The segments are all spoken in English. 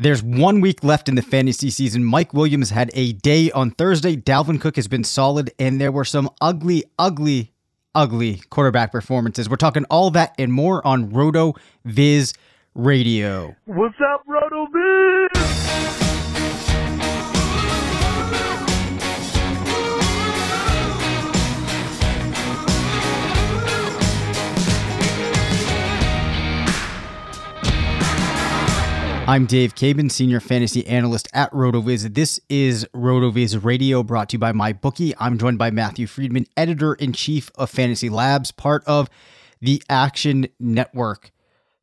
There's 1 week left in the fantasy season. Mike Williams had a day on Thursday. Dalvin Cook has been solid, and there were some ugly quarterback performances. We're talking all that and more on RotoViz Radio. What's up, RotoViz? I'm Dave Cabin, Senior Fantasy Analyst at RotoViz. This is RotoViz Radio, brought to you by MyBookie. I'm joined by Matthew Friedman, Editor-in-Chief of Fantasy Labs, part of the Action Network.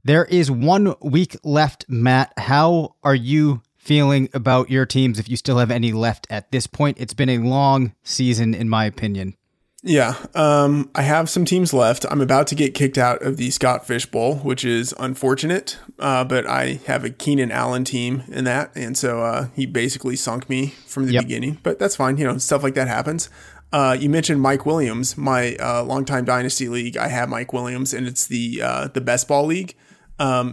There is 1 week left, Matt. How are you feeling about your teams, if you still have any left at this point? It's been a long season, in my opinion. Yeah, I have some teams left. I'm about to get kicked out of the Scott Fish Bowl, which is unfortunate, but I have a Keenan Allen team in that, and so he basically sunk me from the beginning, but that's fine. You know, stuff like that happens. You mentioned Mike Williams, my longtime dynasty league. I have Mike Williams, and it's the best ball league,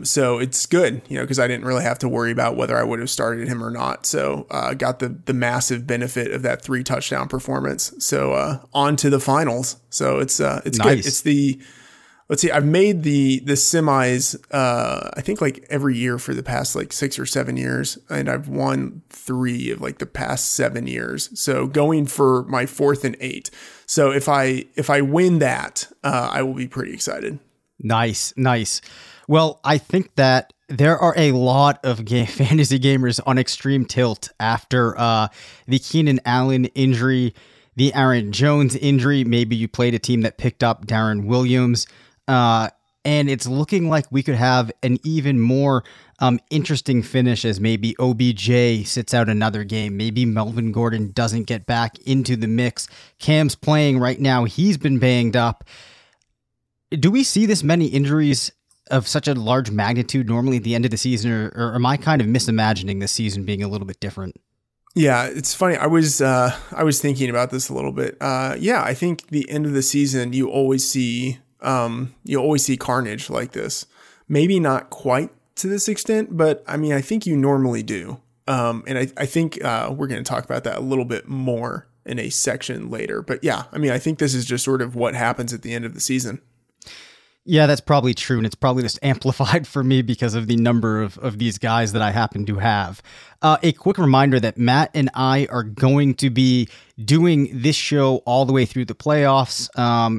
so it's good, you know, because I didn't really have to worry about whether I would have started him or not. So I got the massive benefit of that 3-touchdown performance. So on to the finals. So it's nice. Good. It's the, let's see, I've made the semis, I think like every year for the past like 6 or 7 years, and I've won 3 of like the past 7 years. So going for my 4th and 8. So if I win that, I will be pretty excited. Nice. Well, I think that there are a lot of fantasy gamers on extreme tilt after the Keenan Allen injury, the Aaron Jones injury. Maybe you played a team that picked up Darren Williams, and it's looking like we could have an even more interesting finish as maybe OBJ sits out another game. Maybe Melvin Gordon doesn't get back into the mix. Cam's playing right now. He's been banged up. Do we see this many injuries of such a large magnitude normally at the end of the season, or am I kind of misimagining this season being a little bit different? Yeah, it's funny. I was thinking about this a little bit. Yeah, I think the end of the season, you always see carnage like this. Maybe not quite to this extent, but I mean, I think you normally do. And I think we're going to talk about that a little bit more in a section later. But yeah, I mean, I think this is just sort of what happens at the end of the season. Yeah, that's probably true. And it's probably just amplified for me because of the number of these guys that I happen to have. A quick reminder that Matt and I are going to be doing this show all the way through the playoffs.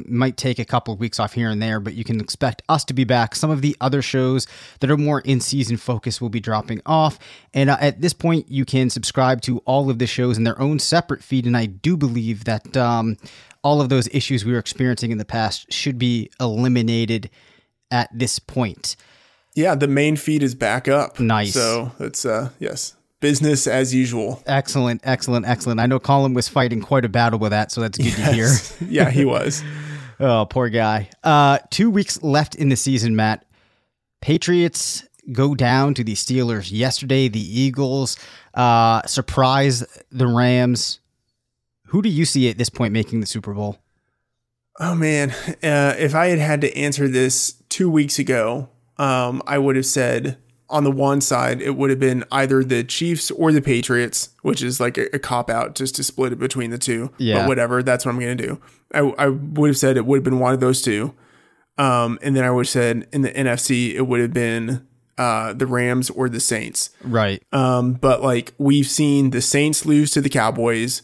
Might take a couple of weeks off here and there, but you can expect us to be back. Some of the other shows that are more in-season focused will be dropping off. And at this point, you can subscribe to all of the shows in their own separate feed. And I do believe that all of those issues we were experiencing in the past should be eliminated at this point. Yeah, the main feed is back up. Nice. So it's, yes, business as usual. Excellent, excellent, excellent. I know Colin was fighting quite a battle with that, so that's good to hear. Yeah, he was. Oh, poor guy. 2 weeks left in the season, Matt. Patriots go down to the Steelers yesterday. The Eagles surprise the Rams. Who do you see at this point making the Super Bowl? Oh, man. If I had to answer this 2 weeks ago, I would have said on the one side, it would have been either the Chiefs or the Patriots, which is like a cop-out just to split it between the two. Yeah. But whatever, that's what I'm going to do. I would have said it would have been one of those two. And then I would have said in the NFC, it would have been the Rams or the Saints. Right. But like we've seen the Saints lose to the Cowboys.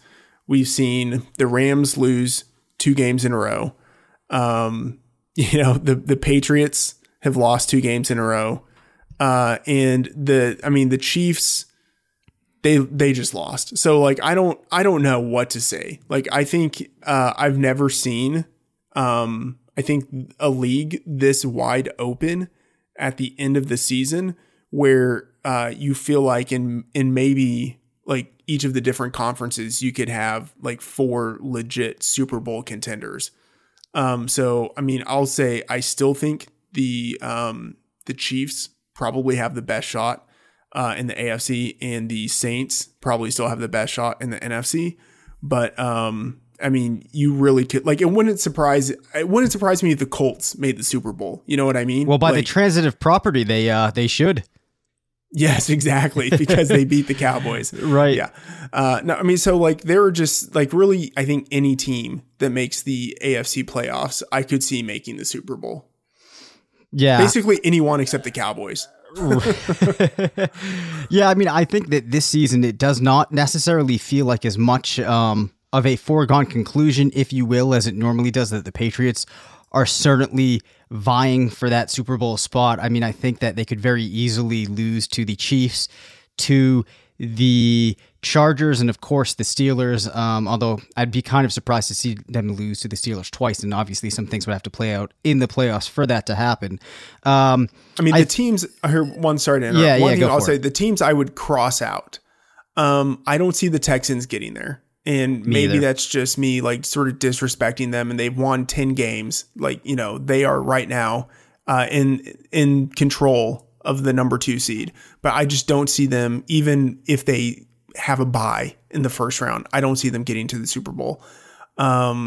We've seen the Rams lose two games in a row. The Patriots have lost two games in a row. And the Chiefs, they just lost. So like, I don't know what to say. Like, I think, I've never seen, I think a league this wide open at the end of the season where, you feel like in maybe like each of the different conferences, you could have like four legit Super Bowl contenders. I'll say I still think the Chiefs probably have the best shot in the AFC, and the Saints probably still have the best shot in the NFC. But you really could like it wouldn't surprise me if the Colts made the Super Bowl. You know what I mean? Well, by the transitive property, they should. Yes, exactly. Because they beat the Cowboys. Right. Yeah. There are just like really, I think any team that makes the AFC playoffs, I could see making the Super Bowl. Yeah. Basically anyone except the Cowboys. Yeah. I think that this season, it does not necessarily feel like as much of a foregone conclusion, if you will, as it normally does, that the Patriots are certainly vying for that Super Bowl spot. I think that they could very easily lose to the Chiefs, to the Chargers, and of course the Steelers, although I'd be kind of surprised to see them lose to the Steelers twice, and obviously some things would have to play out in the playoffs for that to happen. The teams I would cross out. I don't see the Texans getting there. And maybe that's just me like sort of disrespecting them, and they've won 10 games. They are right now in control of the number 2 seed, but I just don't see them, even if they have a bye in the first round, I don't see them getting to the Super Bowl. I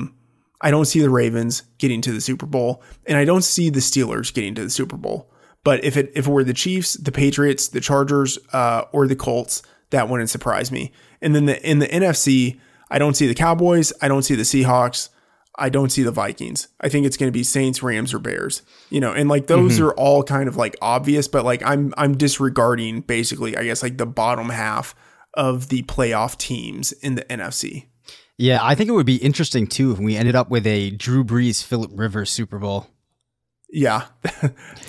don't see the Ravens getting to the Super Bowl, and I don't see the Steelers getting to the Super Bowl. But if it were the Chiefs, the Patriots, the Chargers, or the Colts, that wouldn't surprise me. And then in the NFC, I don't see the Cowboys. I don't see the Seahawks. I don't see the Vikings. I think it's going to be Saints, Rams, or Bears, and like those are all kind of like obvious, but like I'm disregarding basically, I guess, like the bottom half of the playoff teams in the NFC. Yeah. I think it would be interesting too, if we ended up with a Drew Brees, Phillip Rivers Super Bowl. Yeah,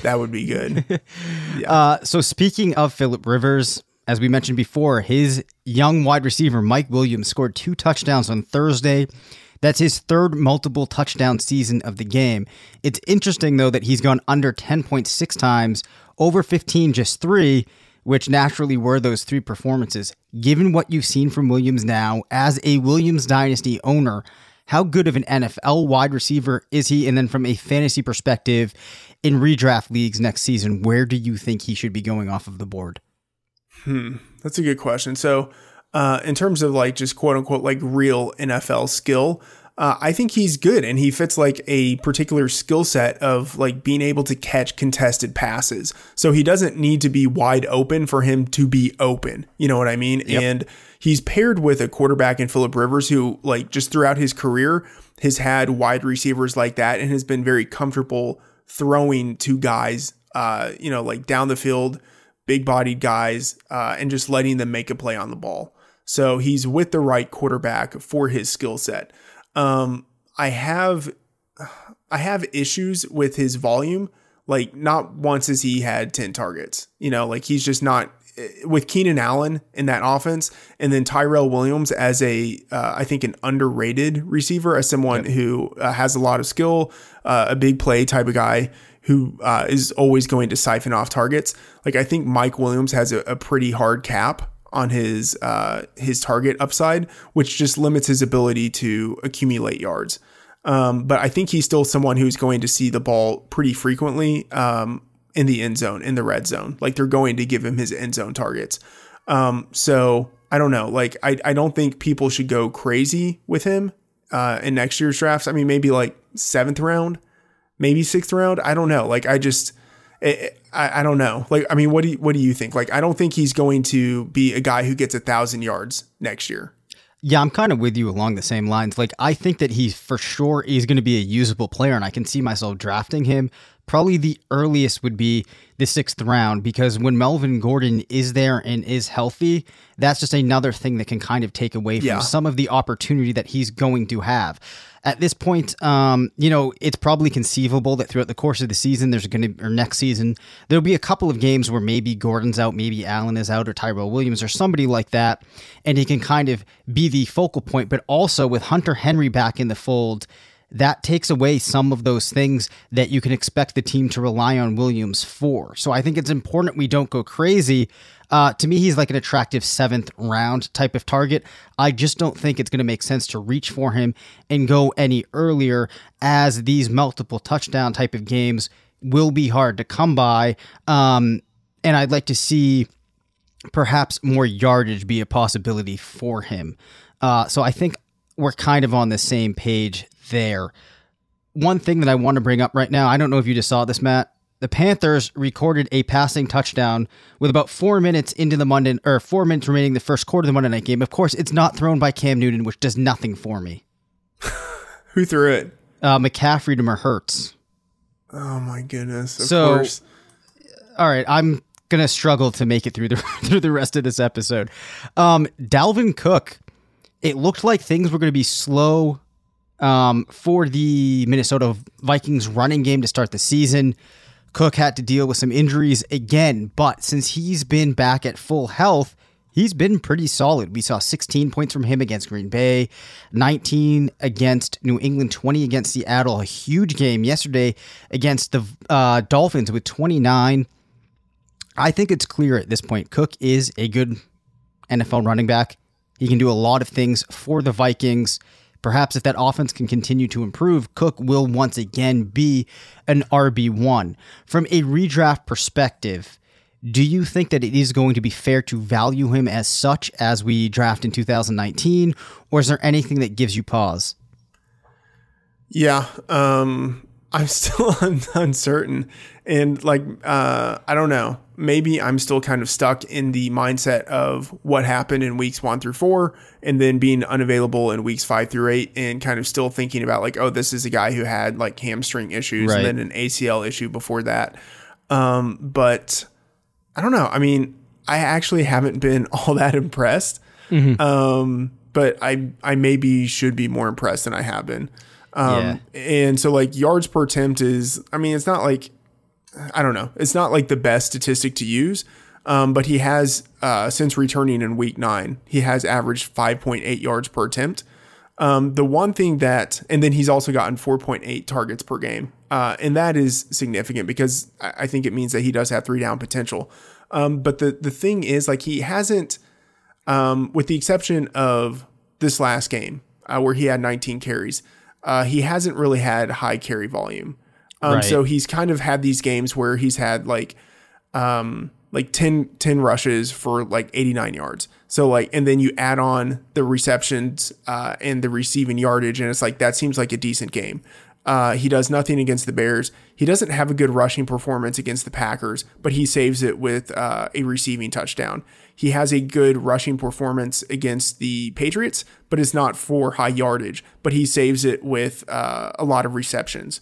that would be good. Yeah. So speaking of Phillip Rivers, as we mentioned before, his young wide receiver, Mike Williams, scored 2 touchdowns on Thursday. That's his 3rd multiple touchdown season of the game. It's interesting, though, that he's gone under 10.6 times, over 15 just 3, which naturally were those 3 performances. Given what you've seen from Williams now, as a Williams dynasty owner, how good of an NFL wide receiver is he? And then from a fantasy perspective, in redraft leagues next season, where do you think he should be going off of the board? That's a good question. So, in terms of like just quote unquote like real NFL skill, I think he's good, and he fits like a particular skill set of like being able to catch contested passes. So he doesn't need to be wide open for him to be open. You know what I mean? Yep. And he's paired with a quarterback in Phillip Rivers, who like just throughout his career has had wide receivers like that and has been very comfortable throwing to guys, like down the field, big-bodied guys, and just letting them make a play on the ball. So he's with the right quarterback for his skill set. I have issues with his volume. Like, not once has he had 10 targets. He's just not with Keenan Allen in that offense, and then Tyrell Williams as an underrated receiver, as someone who has a lot of skill, a big play type of guy who is always going to siphon off targets. Like, I think Mike Williams has a pretty hard cap on his target upside, which just limits his ability to accumulate yards. But I think he's still someone who's going to see the ball pretty frequently, in the end zone, in the red zone. Like, they're going to give him his end zone targets. So I don't know. Like, I don't think people should go crazy with him in next year's drafts. I mean, maybe like 7th round, maybe 6th round. I don't know. Like, I don't know. Like, I mean, what do you think? Like, I don't think he's going to be a guy who gets 1,000 yards next year. Yeah, I'm kind of with you along the same lines. Like, I think that he for sure is going to be a usable player, and I can see myself drafting him. Probably the earliest would be the 6th round, because when Melvin Gordon is there and is healthy, that's just another thing that can kind of take away from some of the opportunity that he's going to have. At this point, it's probably conceivable that throughout the course of the season, next season, there'll be a couple of games where maybe Gordon's out, maybe Allen is out, or Tyrell Williams, or somebody like that, and he can kind of be the focal point. But also with Hunter Henry back in the fold, that takes away some of those things that you can expect the team to rely on Williams for. So I think it's important we don't go crazy. To me, he's like an attractive 7th round type of target. I just don't think it's going to make sense to reach for him and go any earlier, as these multiple touchdown type of games will be hard to come by. And I'd like to see perhaps more yardage be a possibility for him. So I think we're kind of on the same page there. One thing that I want to bring up right now, I don't know if you just saw this, Matt. The Panthers recorded a passing touchdown with about 4 minutes into the 4 minutes remaining the first quarter of the Monday night game. Of course, it's not thrown by Cam Newton, which does nothing for me. Who threw it? McCaffrey to Hurts. Oh my goodness. Of course. All right, I'm gonna struggle to make it through the rest of this episode. Dalvin Cook. It looked like things were going to be slow for the Minnesota Vikings running game to start the season. Cook had to deal with some injuries again, but since he's been back at full health, he's been pretty solid. We saw 16 points from him against Green Bay, 19 against New England, 20 against Seattle. A huge game yesterday against the Dolphins with 29. I think it's clear at this point, Cook is a good NFL running back. He can do a lot of things for the Vikings. Perhaps if that offense can continue to improve, Cook will once again be an RB1. From a redraft perspective, do you think that it is going to be fair to value him as such as we draft in 2019, or is there anything that gives you pause? Yeah, I'm still uncertain. And I don't know, maybe I'm still kind of stuck in the mindset of what happened in weeks 1 through 4 and then being unavailable in weeks 5 through 8, and kind of still thinking about like, oh, this is a guy who had like hamstring issues and then an ACL issue before that. But I don't know. I mean, I actually haven't been all that impressed, but I maybe should be more impressed than I have been. And so like yards per attempt is, I mean, it's not like, I don't know, it's not like the best statistic to use. But he has, since returning in week 9, he has averaged 5.8 yards per attempt. The one thing that, and then he's also gotten 4.8 targets per game. And that is significant because I think it means that he does have 3-down potential. But the thing is, like, he hasn't, with the exception of this last game, where he had 19 carries, he hasn't really had high carry volume. So he's kind of had these games where he's had like 10 rushes for like 89 yards. So like, and then you add on the receptions, and the receiving yardage. And it's like, that seems like a decent game. He does nothing against the Bears. He doesn't have a good rushing performance against the Packers, but he saves it with a receiving touchdown. He has a good rushing performance against the Patriots, but it's not for high yardage, but he saves it with a lot of receptions.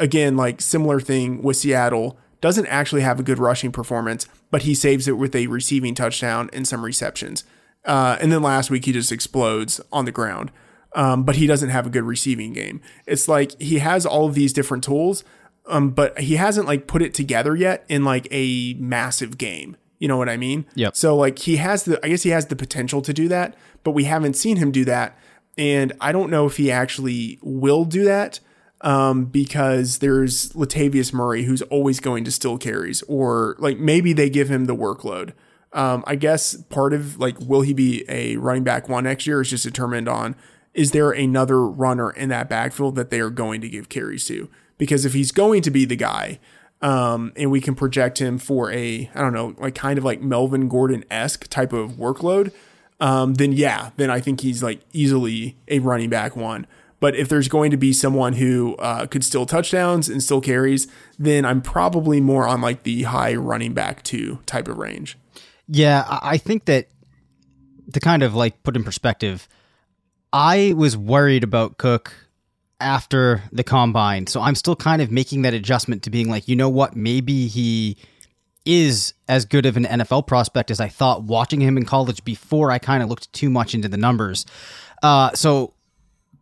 again, like similar thing with Seattle, doesn't actually have a good rushing performance, but he saves it with a receiving touchdown and some receptions. And then last week he just explodes on the ground. But he doesn't have a good receiving game. It's like he has all of these different tools, but he hasn't like put it together yet in like a massive game. You know what I mean? Yeah. So like he has the, I guess he has the potential to do that, but we haven't seen him do that. And I don't know if he actually will do that, because there's Latavius Murray, who's always going to steal carries, or like maybe they give him the workload. I guess part of like, will he be a running back one next year is just determined on, is there another runner in that backfield that they are going to give carries to? Because if he's going to be the guy, and we can project him for a, I don't know, like kind of like Melvin Gordon-esque type of workload, then yeah, then I think he's like easily a running back one. But if there's going to be someone who could steal touchdowns and steal carries, then I'm probably more on like the high running back two type of range. Yeah, I think that to kind of like put in perspective, I was worried about Cook after the combine. So I'm still kind of making that adjustment to being like, you know what, maybe he is as good of an NFL prospect as I thought watching him in college before I kind of looked too much into the numbers. So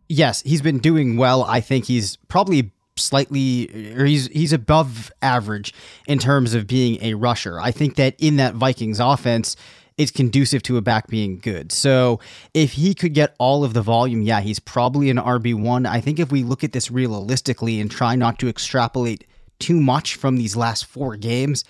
yes, he's been doing well. I think he's probably slightly, or he's above average in terms of being a rusher. I think that in that Vikings offense, it's conducive to a back being good. So if he could get all of the volume, yeah, he's probably an RB1. I think if we look at this realistically and try not to extrapolate too much from these last four games,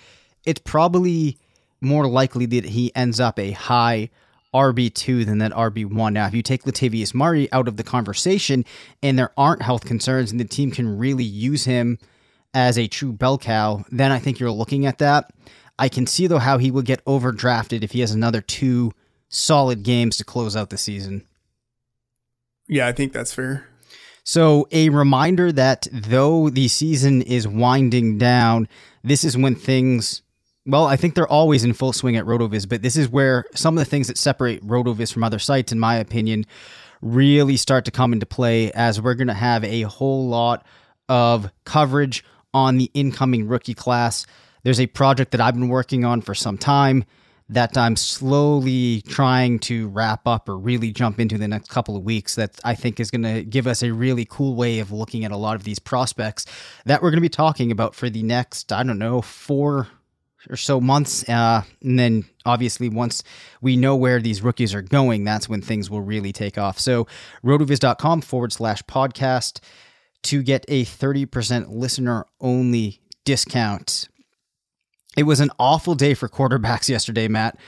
it's probably more likely that he ends up a high RB2 than that RB1. Now, if you take Latavius Murray out of the conversation and there aren't health concerns and the team can really use him as a true bell cow, then I think you're looking at that. I can see, though, how he will get overdrafted if he has another two solid games to close out the season. Yeah, I think that's fair. So a reminder that though the season is winding down, this is when things, well, I think they're always in full swing at RotoViz, but this is where some of the things that separate RotoViz from other sites, in my opinion, really start to come into play, as we're going to have a whole lot of coverage on the incoming rookie class. There's a project that I've been working on for some time that I'm slowly trying to wrap up or really jump into the next couple of weeks that I think is going to give us a really cool way of looking at a lot of these prospects that we're going to be talking about for the next, I don't know, 4 or so months. And then obviously once we know where these rookies are going, that's when things will really take off. So rotoviz.com/podcast to get a 30% listener only discount. It was an awful day for quarterbacks yesterday, Matt.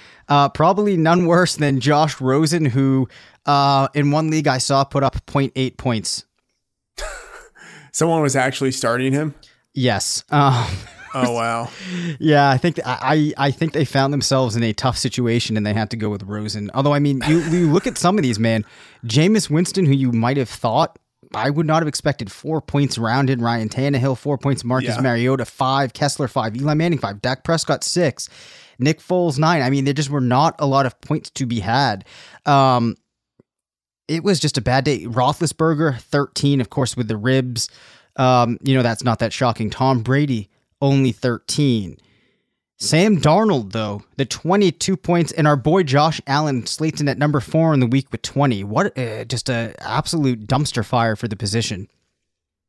Probably none worse than Josh Rosen, who in one league I saw put up 0.8 points. Someone was actually starting him? Yes. Oh, wow. Yeah, I think I think they found themselves in a tough situation and they had to go with Rosen. Although, I mean, you look at some of these, man. Jameis Winston, who you might have thought, I would not have expected 4 points rounded. Ryan Tannehill, 4 points. Marcus Mariota, 5. Kessler, 5. Eli Manning, 5. Dak Prescott, 6. Nick Foles, 9. I mean, there just were not a lot of points to be had. It was just a bad day. Roethlisberger, 13, of course, with the ribs. You know, that's not that shocking. Tom Brady, only 13. Sam Darnold, though, the 22 points, and our boy Josh Allen slates in at number 4 in the week with 20. What just a absolute dumpster fire for the position.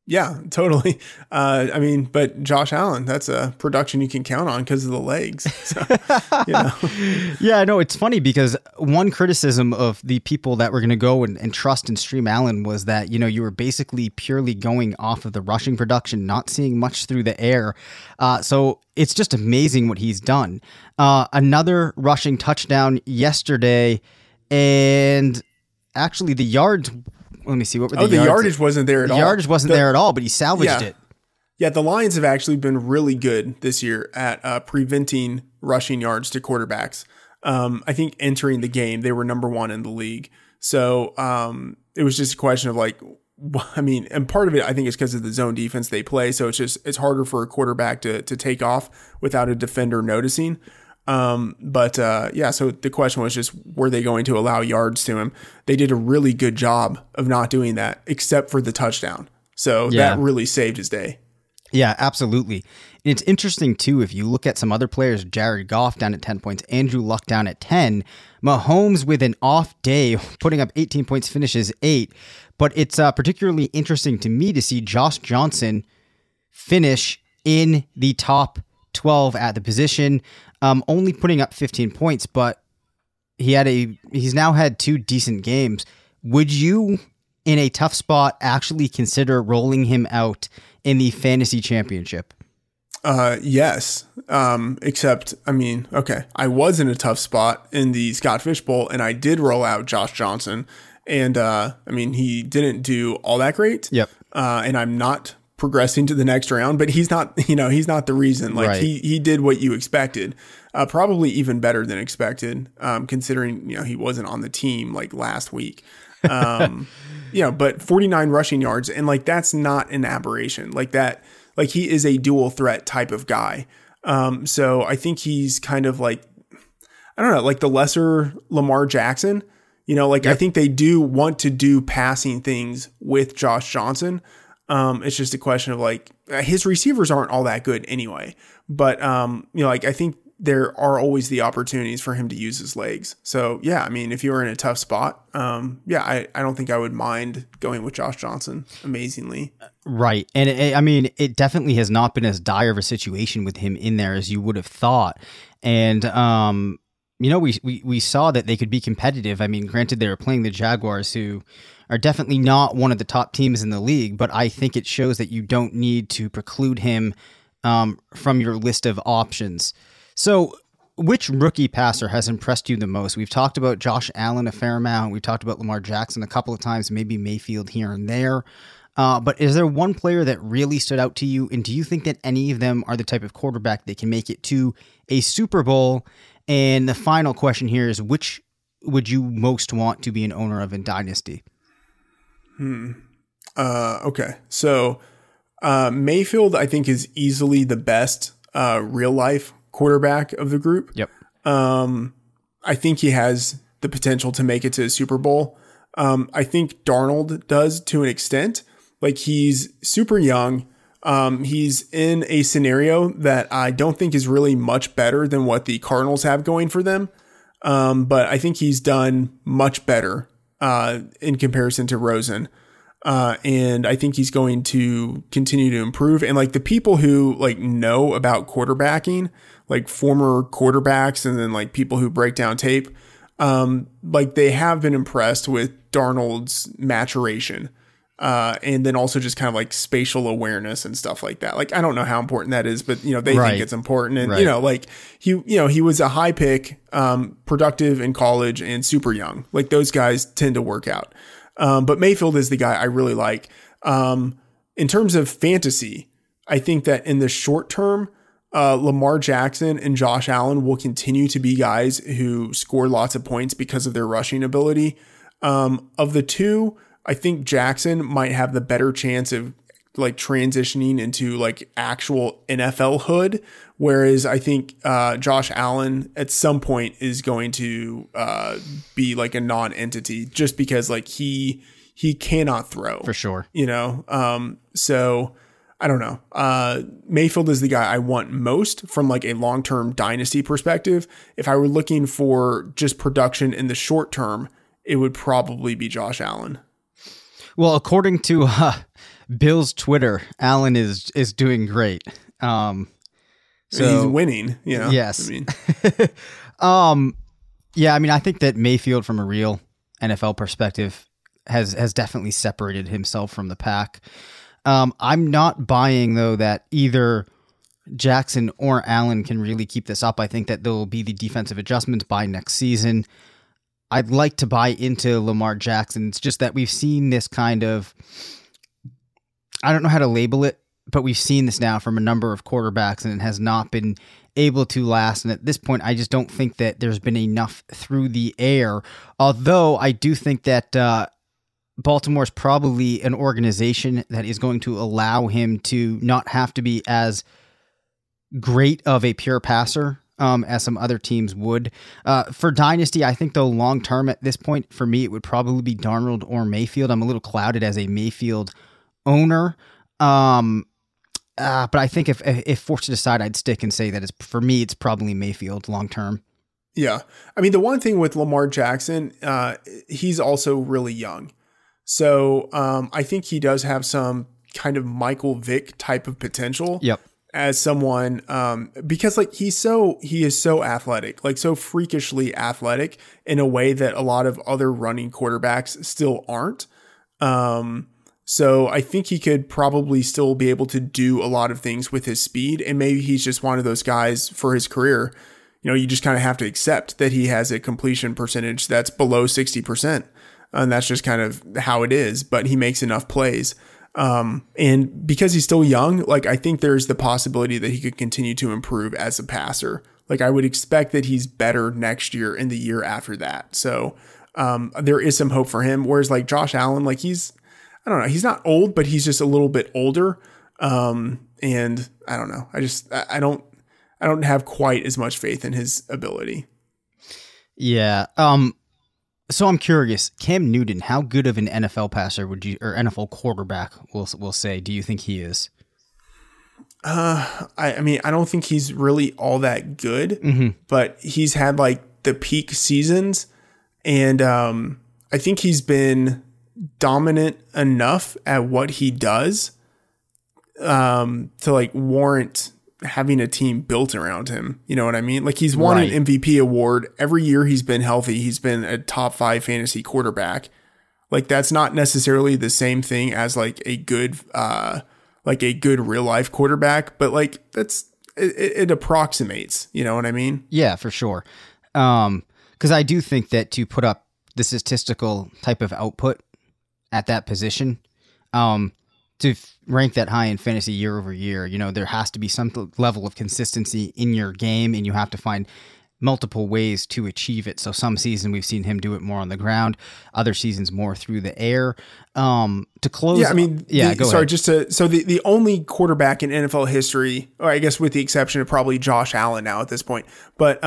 Yeah, totally. I mean, but Josh Allen, that's a production you can count on because of the legs. So, you know. Yeah, I know. It's funny because one criticism of the people that were going to go and trust and stream Allen was that, you know, you were basically purely going off of the rushing production, not seeing much through the air. So it's just amazing what he's done. Another rushing touchdown yesterday, and actually the yards. Let me see. What were the yards? The yardage wasn't there at all. The yardage wasn't there at all, but he salvaged it. Yeah, the Lions have actually been really good this year at preventing rushing yards to quarterbacks. I think entering the game, they were number 1 in the league. So it was just a question of like, I mean, and part of it, I think, is because of the zone defense they play. So it's just, it's harder for a quarterback to take off without a defender noticing. Yeah, so the question was just, were they going to allow yards to him? They did a really good job of not doing that, except for the touchdown. So that really saved his day. Yeah, absolutely. And it's interesting, too, if you look at some other players, Jared Goff down at 10 points, Andrew Luck down at 10, Mahomes with an off day, putting up 18 points, finishes 8. But it's particularly interesting to me to see Josh Johnson finish in the top 12 at the position, only putting up 15 points, but he's now had two decent games. Would you, in a tough spot, actually consider rolling him out in the fantasy championship? Yes. I was in a tough spot in the Scott Fish Bowl, and I did roll out Josh Johnson. And, he didn't do all that great. Yep. And I'm not progressing to the next round, but he's not the reason. Like, right. He did what you expected, probably even better than expected, considering, he wasn't on the team like last week. But 49 rushing yards. And like, that's not an aberration like that. Like, he is a dual threat type of guy. So I think he's kind of like, I don't know, like the lesser Lamar Jackson, I think they do want to do passing things with Josh Johnson. It's just a question of like, his receivers aren't all that good anyway, but, I think there are always the opportunities for him to use his legs. So yeah, if you were in a tough spot, I don't think I would mind going with Josh Johnson amazingly. Right. And it definitely has not been as dire of a situation with him in there as you would have thought. And, we saw that they could be competitive. Granted, they were playing the Jaguars, who are definitely not one of the top teams in the league, but I think it shows that you don't need to preclude him from your list of options. So which rookie passer has impressed you the most? We've talked about Josh Allen a fair amount. We've talked about Lamar Jackson a couple of times, maybe Mayfield here and there. But is there one player that really stood out to you? And do you think that any of them are the type of quarterback that can make it to a Super Bowl? And the final question here is, which would you most want to be an owner of in Dynasty? Okay. So, Mayfield, I think, is easily the best, real life quarterback of the group. Yep. I think he has the potential to make it to a Super Bowl. I think Darnold does to an extent. Like, he's super young. He's in a scenario that I don't think is really much better than what the Cardinals have going for them. But I think he's done much better in comparison to Rosen. And I think he's going to continue to improve. And like, the people who like know about quarterbacking, like former quarterbacks and then like people who break down tape, like they have been impressed with Darnold's maturation. And then also just kind of like spatial awareness and stuff like that. Like, I don't know how important that is, but they right. think it's important. And right. Like he was a high pick, productive in college and super young. Like, those guys tend to work out. But Mayfield is the guy I really like. In terms of fantasy, I think that in the short term, Lamar Jackson and Josh Allen will continue to be guys who score lots of points because of their rushing ability. Of the two, I think Jackson might have the better chance of like transitioning into like actual NFL hood. Whereas I think Josh Allen at some point is going to be like a non-entity, just because like he cannot throw for sure, so I don't know. Mayfield is the guy I want most from like a long-term dynasty perspective. If I were looking for just production in the short term, it would probably be Josh Allen. Well, according to Bill's Twitter, Allen is doing great. So he's winning. Yes. I think that Mayfield, from a real NFL perspective, has definitely separated himself from the pack. I'm not buying, though, that either Jackson or Allen can really keep this up. I think that there will be the defensive adjustments by next season. I'd like to buy into Lamar Jackson. It's just that we've seen this kind of, I don't know how to label it, but we've seen this now from a number of quarterbacks, and it has not been able to last. And at this point, I just don't think that there's been enough through the air. Although I do think that Baltimore is probably an organization that is going to allow him to not have to be as great of a pure passer as some other teams would. For Dynasty, I think, though, long term at this point, for me, it would probably be Darnold or Mayfield. I'm a little clouded as a Mayfield owner. But I think if forced to decide, I'd stick and say that it's, for me, it's probably Mayfield long term. Yeah. I mean, the one thing with Lamar Jackson, he's also really young. So I think he does have some kind of Michael Vick type of potential. Yep. As someone, because like he is so athletic, like so freakishly athletic in a way that a lot of other running quarterbacks still aren't. So I think he could probably still be able to do a lot of things with his speed. And maybe he's just one of those guys for his career. You know, you just kind of have to accept that he has a completion percentage that's below 60%. And that's just kind of how it is, but he makes enough plays. And because he's still young, like I think there's the possibility that he could continue to improve as a passer. Like I would expect that he's better next year and the year after that. So, there is some hope for him. Whereas like Josh Allen, like he's not old, but he's just a little bit older. And I don't know. I don't have quite as much faith in his ability. Yeah. So I'm curious, Cam Newton, how good of an NFL passer would you, or NFL quarterback we'll say, do you think he is? I mean, I don't think he's really all that good, but he's had like the peak seasons, and I think he's been dominant enough at what he does to like warrant having a team built around him. You know what I mean? Like he's won an MVP award every year he's been healthy. He's been a top 5 fantasy quarterback. Like that's not necessarily the same thing as like a good real life quarterback, but like that's, it approximates, you know what I mean? Yeah, for sure. 'Cause I do think that to put up the statistical type of output at that position, to rank that high in fantasy year over year, you know, there has to be some level of consistency in your game, and you have to find multiple ways to achieve it. So some season we've seen him do it more on the ground, other seasons more through the air. To close. Yeah, I mean, go ahead. So the only quarterback in NFL history, or I guess with the exception of probably Josh Allen now at this point, but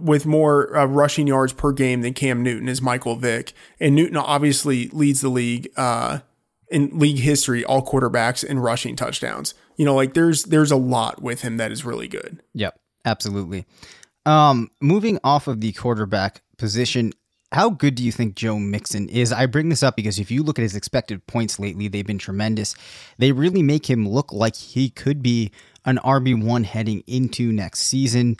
with more rushing yards per game than Cam Newton is Michael Vick. And Newton obviously leads the league, in league history, all quarterbacks and rushing touchdowns. You know, like there's a lot with him that is really good. Yep, absolutely. Moving off of the quarterback position, how good do you think Joe Mixon is? I bring this up because if you look at his expected points lately, they've been tremendous. They really make him look like he could be an RB1 heading into next season.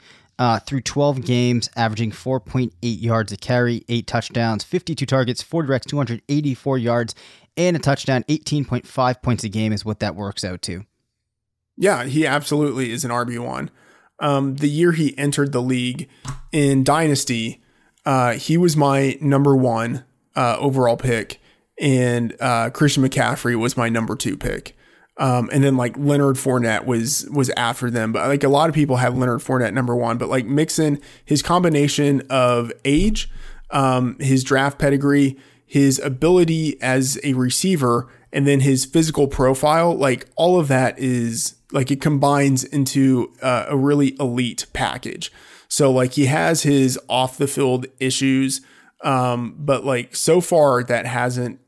Through 12 games, averaging 4.8 yards a carry, 8 touchdowns, 52 targets, 4 directs, 284 yards, and a touchdown. 18.5 points a game is what that works out to. Yeah, he absolutely is an RB1. The year he entered the league in Dynasty, he was my number one overall pick, and Christian McCaffrey was my number 2 pick. And then like Leonard Fournette was after them, but like a lot of people have Leonard Fournette number 1, but like Mixon, his combination of age, his draft pedigree, his ability as a receiver, and then his physical profile, like all of that is like, it combines into a really elite package. So like he has his off the field issues. But like so far that hasn't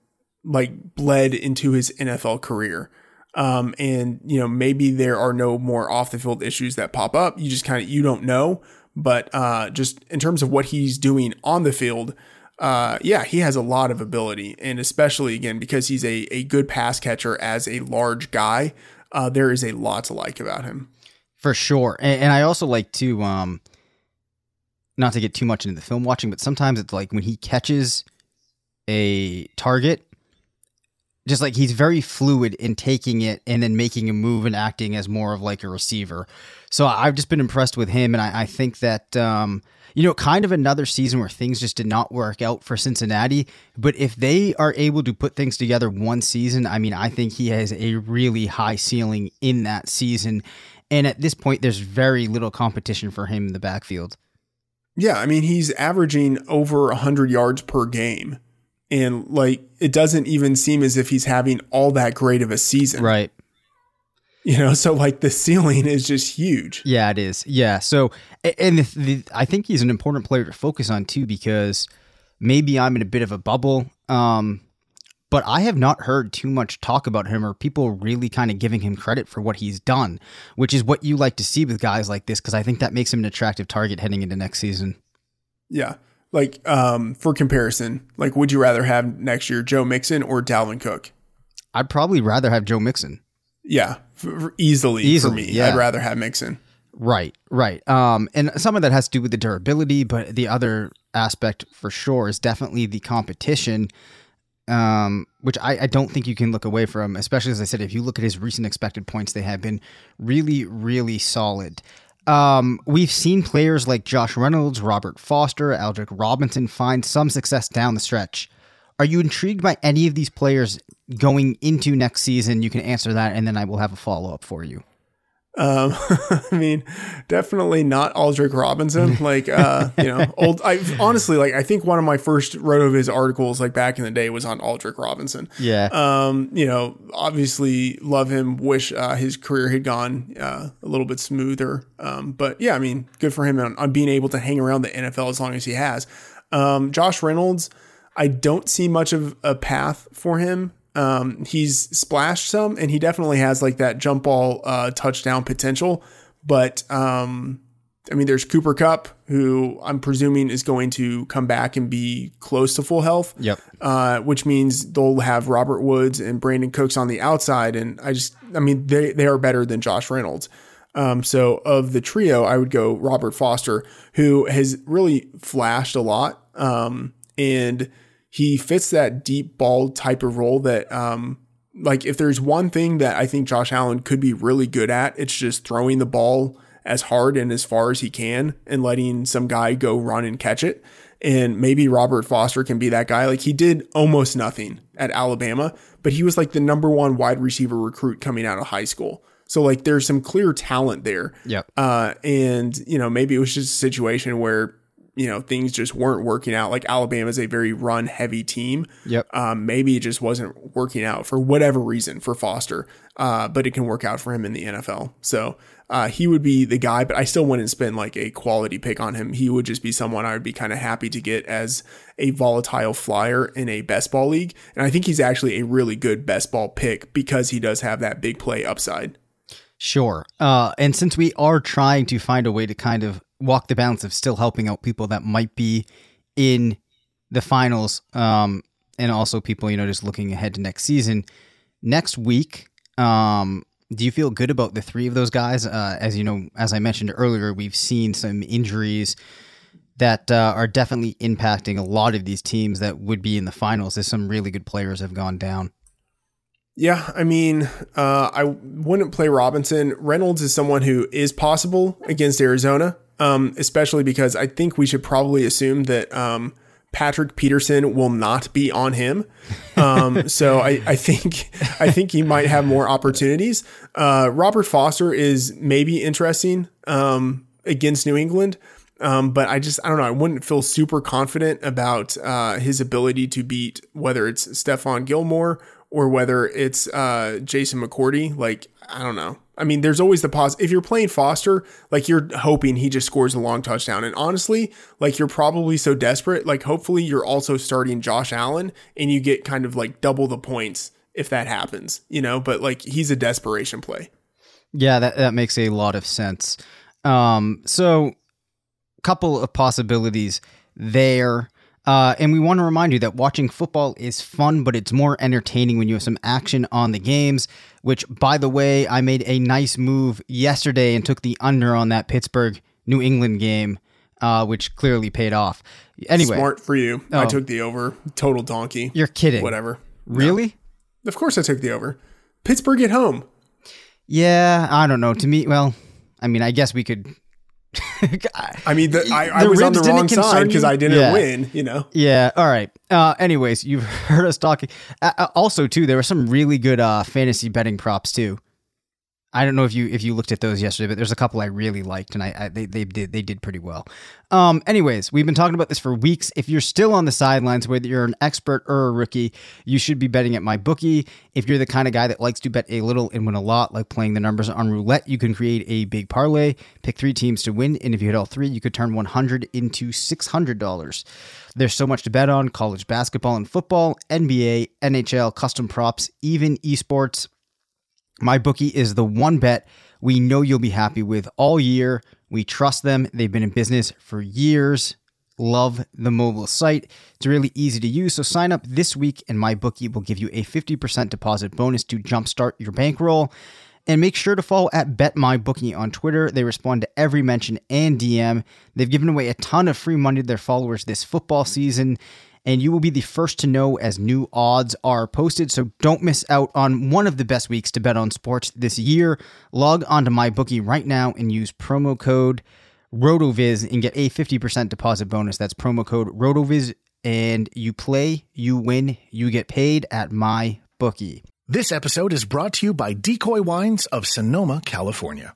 like bled into his NFL career. And you know, maybe there are no more off the field issues that pop up. You just kind of, you don't know, but, just in terms of what he's doing on the field, yeah, he has a lot of ability, and especially again, because he's a good pass catcher as a large guy, there is a lot to like about him. For sure. And I also like to, not to get too much into the film watching, but sometimes it's like when he catches a target, just like he's very fluid in taking it and then making a move and acting as more of like a receiver. So I've just been impressed with him. And I think that, you know, kind of another season where things just did not work out for Cincinnati. But if they are able to put things together one season, I mean, I think he has a really high ceiling in that season. And at this point, there's very little competition for him in the backfield. Yeah. I mean, he's averaging over 100 yards per game. And like, it doesn't even seem as if he's having all that great of a season. Right. You know, so like the ceiling is just huge. Yeah, it is. Yeah. So, and I think he's an important player to focus on too, because maybe I'm in a bit of a bubble. but I have not heard too much talk about him or people really kind of giving him credit for what he's done, which is what you like to see with guys like this, because I think that makes him an attractive target heading into next season. Yeah. Like, for comparison, like, would you rather have next year Joe Mixon or Dalvin Cook? I'd probably rather have Joe Mixon. Yeah, easily for me. Yeah. I'd rather have Mixon. Right. And some of that has to do with the durability, but the other aspect for sure is definitely the competition, which I don't think you can look away from, especially, as I said, if you look at his recent expected points, they have been really, really solid. We've seen players like Josh Reynolds, Robert Foster, Aldrick Robinson find some success down the stretch. Are you intrigued by any of these players going into next season? You can answer that, and then I will have a follow-up for you. I mean, definitely not Aldrick Robinson. Like, I think one of my first RotoViz articles, like back in the day, was on Aldrick Robinson. Yeah. Obviously love him, wish his career had gone a little bit smoother. But yeah, I mean, good for him on being able to hang around the NFL as long as he has. Josh Reynolds, I don't see much of a path for him. He's splashed some, and he definitely has like that jump ball touchdown potential. But there's Cooper Kupp, who I'm presuming is going to come back and be close to full health. Yep. Which means they'll have Robert Woods and Brandon Cooks on the outside, and they are better than Josh Reynolds. So of the trio, I would go Robert Foster, who has really flashed a lot, and he fits that deep ball type of role that, like, if there's one thing that I think Josh Allen could be really good at, it's just throwing the ball as hard and as far as he can and letting some guy go run and catch it. And maybe Robert Foster can be that guy. Like, he did almost nothing at Alabama, but he was like the number one wide receiver recruit coming out of high school. So like, there's some clear talent there. Yep. And maybe it was just a situation where, things just weren't working out. Like, Alabama is a very run heavy team. Yep. Maybe it just wasn't working out for whatever reason for Foster, but it can work out for him in the NFL. So he would be the guy, but I still wouldn't spend like a quality pick on him. He would just be someone I would be kind of happy to get as a volatile flyer in a best ball league. And I think he's actually a really good best ball pick because he does have that big play upside. Sure. And since we are trying to find a way to kind of walk the balance of still helping out people that might be in the finals, and also people, just looking ahead to next season, next week, do you feel good about the three of those guys? As I mentioned earlier, we've seen some injuries that are definitely impacting a lot of these teams that would be in the finals, as some really good players have gone down. Yeah, I wouldn't play Robinson. Reynolds is someone who is possible against Arizona. Especially because I think we should probably assume that Patrick Peterson will not be on him. So I think he might have more opportunities. Robert Foster is maybe interesting against New England, but I don't know. I wouldn't feel super confident about his ability to beat, whether it's Stephon Gilmore or whether it's Jason McCourty. Like, I don't know. There's always the pause. If you're playing Foster, like, you're hoping he just scores a long touchdown. And honestly, like, you're probably so desperate. Like, hopefully you're also starting Josh Allen and you get kind of like double the points if that happens, but like, he's a desperation play. Yeah, that makes a lot of sense. So couple of possibilities there. And we want to remind you that watching football is fun, but it's more entertaining when you have some action on the games, which, by the way, I made a nice move yesterday and took the under on that Pittsburgh New England game, which clearly paid off. Anyway, smart for you. Oh. I took the over. Total donkey. You're kidding. Whatever. Really? No. Of course I took the over. Pittsburgh at home. Yeah, I don't know. To me, I guess we could... I was on the wrong side because I didn't win, Yeah. All right. Anyways, you've heard us talking. Also, too, there were some really good fantasy betting props, too. I don't know if you looked at those yesterday, but there's a couple I really liked, and they did pretty well. Anyways, we've been talking about this for weeks. If you're still on the sidelines, whether you're an expert or a rookie, you should be betting at MyBookie. If you're the kind of guy that likes to bet a little and win a lot, like playing the numbers on roulette, you can create a big parlay, pick three teams to win, and if you hit all three, you could turn $100 into $600. There's so much to bet on: college basketball and football, NBA, NHL, custom props, even esports. MyBookie is the one bet we know you'll be happy with all year. We trust them. They've been in business for years. Love the mobile site. It's really easy to use. So sign up this week and MyBookie will give you a 50% deposit bonus to jumpstart your bankroll. And make sure to follow at BetMyBookie on Twitter. They respond to every mention and DM. They've given away a ton of free money to their followers this football season, and you will be the first to know as new odds are posted. So don't miss out on one of the best weeks to bet on sports this year. Log on to MyBookie right now and use promo code RotoViz and get a 50% deposit bonus. That's promo code RotoViz, and you play, you win, you get paid at MyBookie. This episode is brought to you by Decoy Wines of Sonoma, California.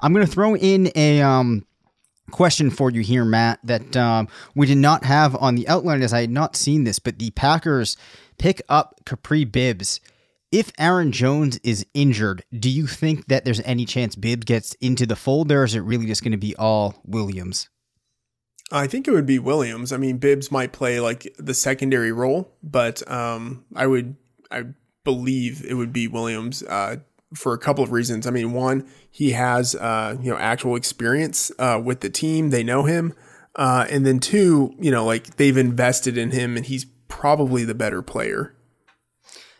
I'm going to throw in a question for you here, Matt, that we did not have on the outline, as I had not seen this, but the Packers pick up Capri Bibbs. If Aaron Jones is injured, do you think that there's any chance Bibbs gets into the fold, or is it really just going to be all Williams? I think it would be Williams. I mean, Bibbs might play like the secondary role, but I believe it would be Williams, for a couple of reasons. I mean, one, he has actual experience with the team. They know him, and then two, they've invested in him, and he's probably the better player.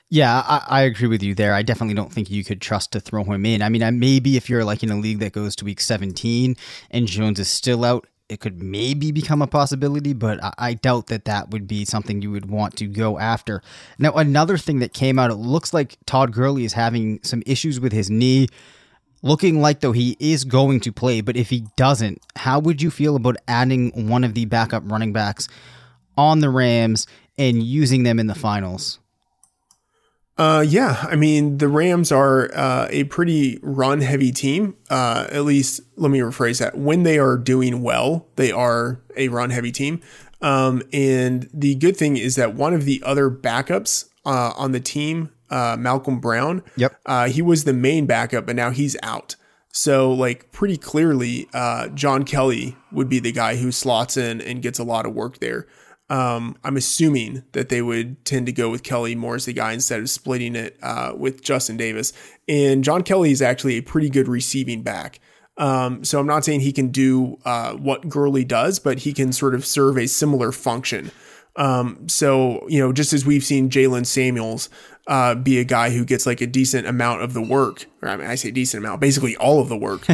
Yeah, I agree with you there. I definitely don't think you could trust to throw him in. I mean, maybe if you're like in a league that goes to week 17 and Jones is still out, it could maybe become a possibility, but I doubt that would be something you would want to go after. Now, another thing that came out, it looks like Todd Gurley is having some issues with his knee, looking like though he is going to play, but if he doesn't, how would you feel about adding one of the backup running backs on the Rams and using them in the finals? Yeah, I mean, the Rams are a pretty run-heavy team. At least, let me rephrase that. When they are doing well, they are a run-heavy team. And the good thing is that one of the other backups on the team, Malcolm Brown, yep. He was the main backup, but now he's out. So, pretty clearly, John Kelly would be the guy who slots in and gets a lot of work there. I'm assuming that they would tend to go with Kelly more as the guy instead of splitting it with Justin Davis. And John Kelly is actually a pretty good receiving back. So I'm not saying he can do what Gurley does, but he can sort of serve a similar function. So just as we've seen Jalen Samuels be a guy who gets a decent amount of the work, or I say decent amount, basically all of the work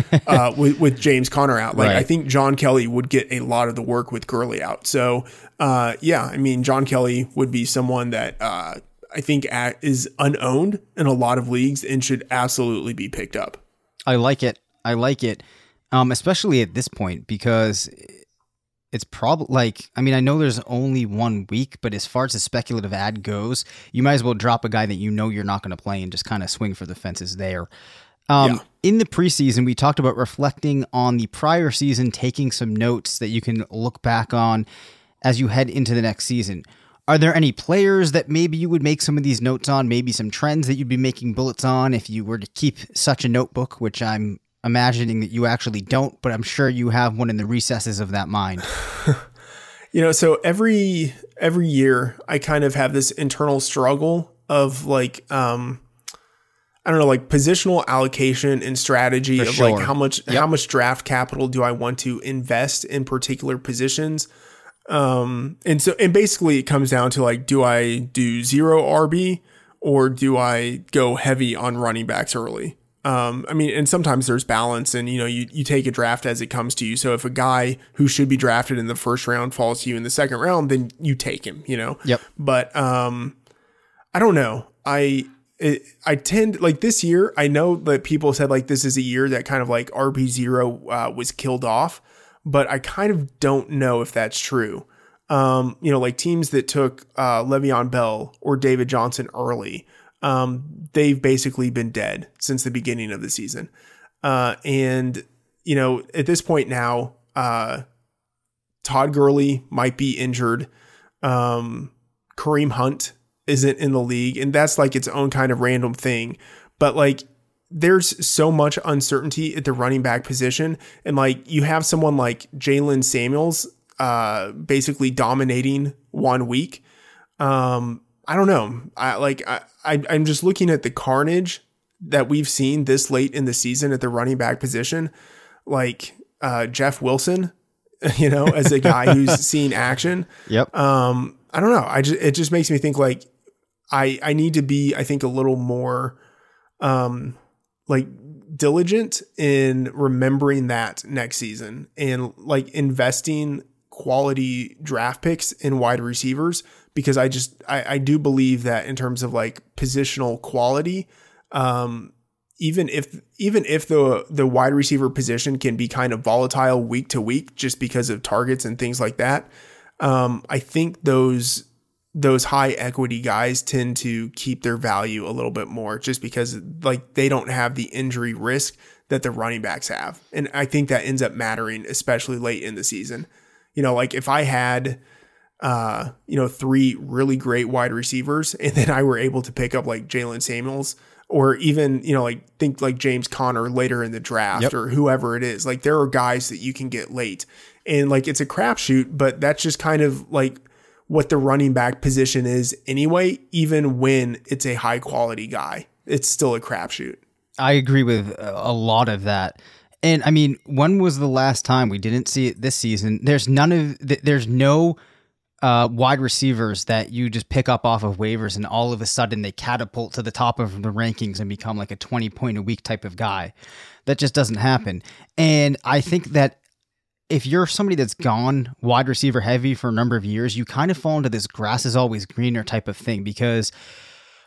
with James Conner out. Right. I think John Kelly would get a lot of the work with Gurley out. So, John Kelly would be someone that I think is unowned in a lot of leagues and should absolutely be picked up. I like it. Especially at this point, because it's probably I know there's only 1 week, but as far as the speculative ad goes, you might as well drop a guy that you're not going to play and just kind of swing for the fences there. In the preseason, we talked about reflecting on the prior season, taking some notes that you can look back on as you head into the next season. Are there any players that maybe you would make some of these notes on, maybe some trends that you'd be making bullets on if you were to keep such a notebook, which I'm imagining that you actually don't, but I'm sure you have one in the recesses of that mind? You know, so every year I kind of have this internal struggle of like, I don't know, like positional allocation and strategy for of sure. Like how much draft capital do I want to invest in particular positions? And basically it comes down to like, do I do zero RB or do I go heavy on running backs early? I mean, and sometimes there's balance and, you know, you take a draft as it comes to you. So if a guy who should be drafted in the first round falls to you in the second round, then you take him, you know? Yep. But, I don't know. I tend like this year, I know that people said like, this is a year that kind of like RB0, was killed off, but I kind of don't know if that's true. You know, like teams that took, Le'Veon Bell or David Johnson early, they've basically been dead since the beginning of the season. And you know, at this point now, Todd Gurley might be injured. Kareem Hunt isn't in the league, and that's like its own kind of random thing. But like, there's so much uncertainty at the running back position. And like, you have someone like Jalen Samuels, basically dominating one week. I don't know. I'm just looking at the carnage that we've seen this late in the season at the running back position, like Jeff Wilson, you know, as a guy who's seen action. Yep. I don't know. It just makes me think like I need to be, I think, a little more like diligent in remembering that next season and like investing quality draft picks in wide receivers, because I do believe that in terms of like positional quality, even if the wide receiver position can be kind of volatile week to week just because of targets and things like that, I think those high equity guys tend to keep their value a little bit more just because like they don't have the injury risk that the running backs have, and I think that ends up mattering especially late in the season. You know, like if I had, you know, three really great wide receivers and then I were able to pick up like Jalen Samuels or even, you know, like think like James Conner later in the draft. Yep. Or whoever it is, like there are guys that you can get late and like it's a crapshoot, but that's just kind of like what the running back position is anyway. Even when it's a high quality guy, it's still a crapshoot. I agree with a lot of that. And I mean, when was the last time we didn't see it this season? There's no wide receivers that you just pick up off of waivers and all of a sudden they catapult to the top of the rankings and become like a 20 point a week type of guy. That just doesn't happen. And I think that if you're somebody that's gone wide receiver heavy for a number of years, you kind of fall into this grass is always greener type of thing, because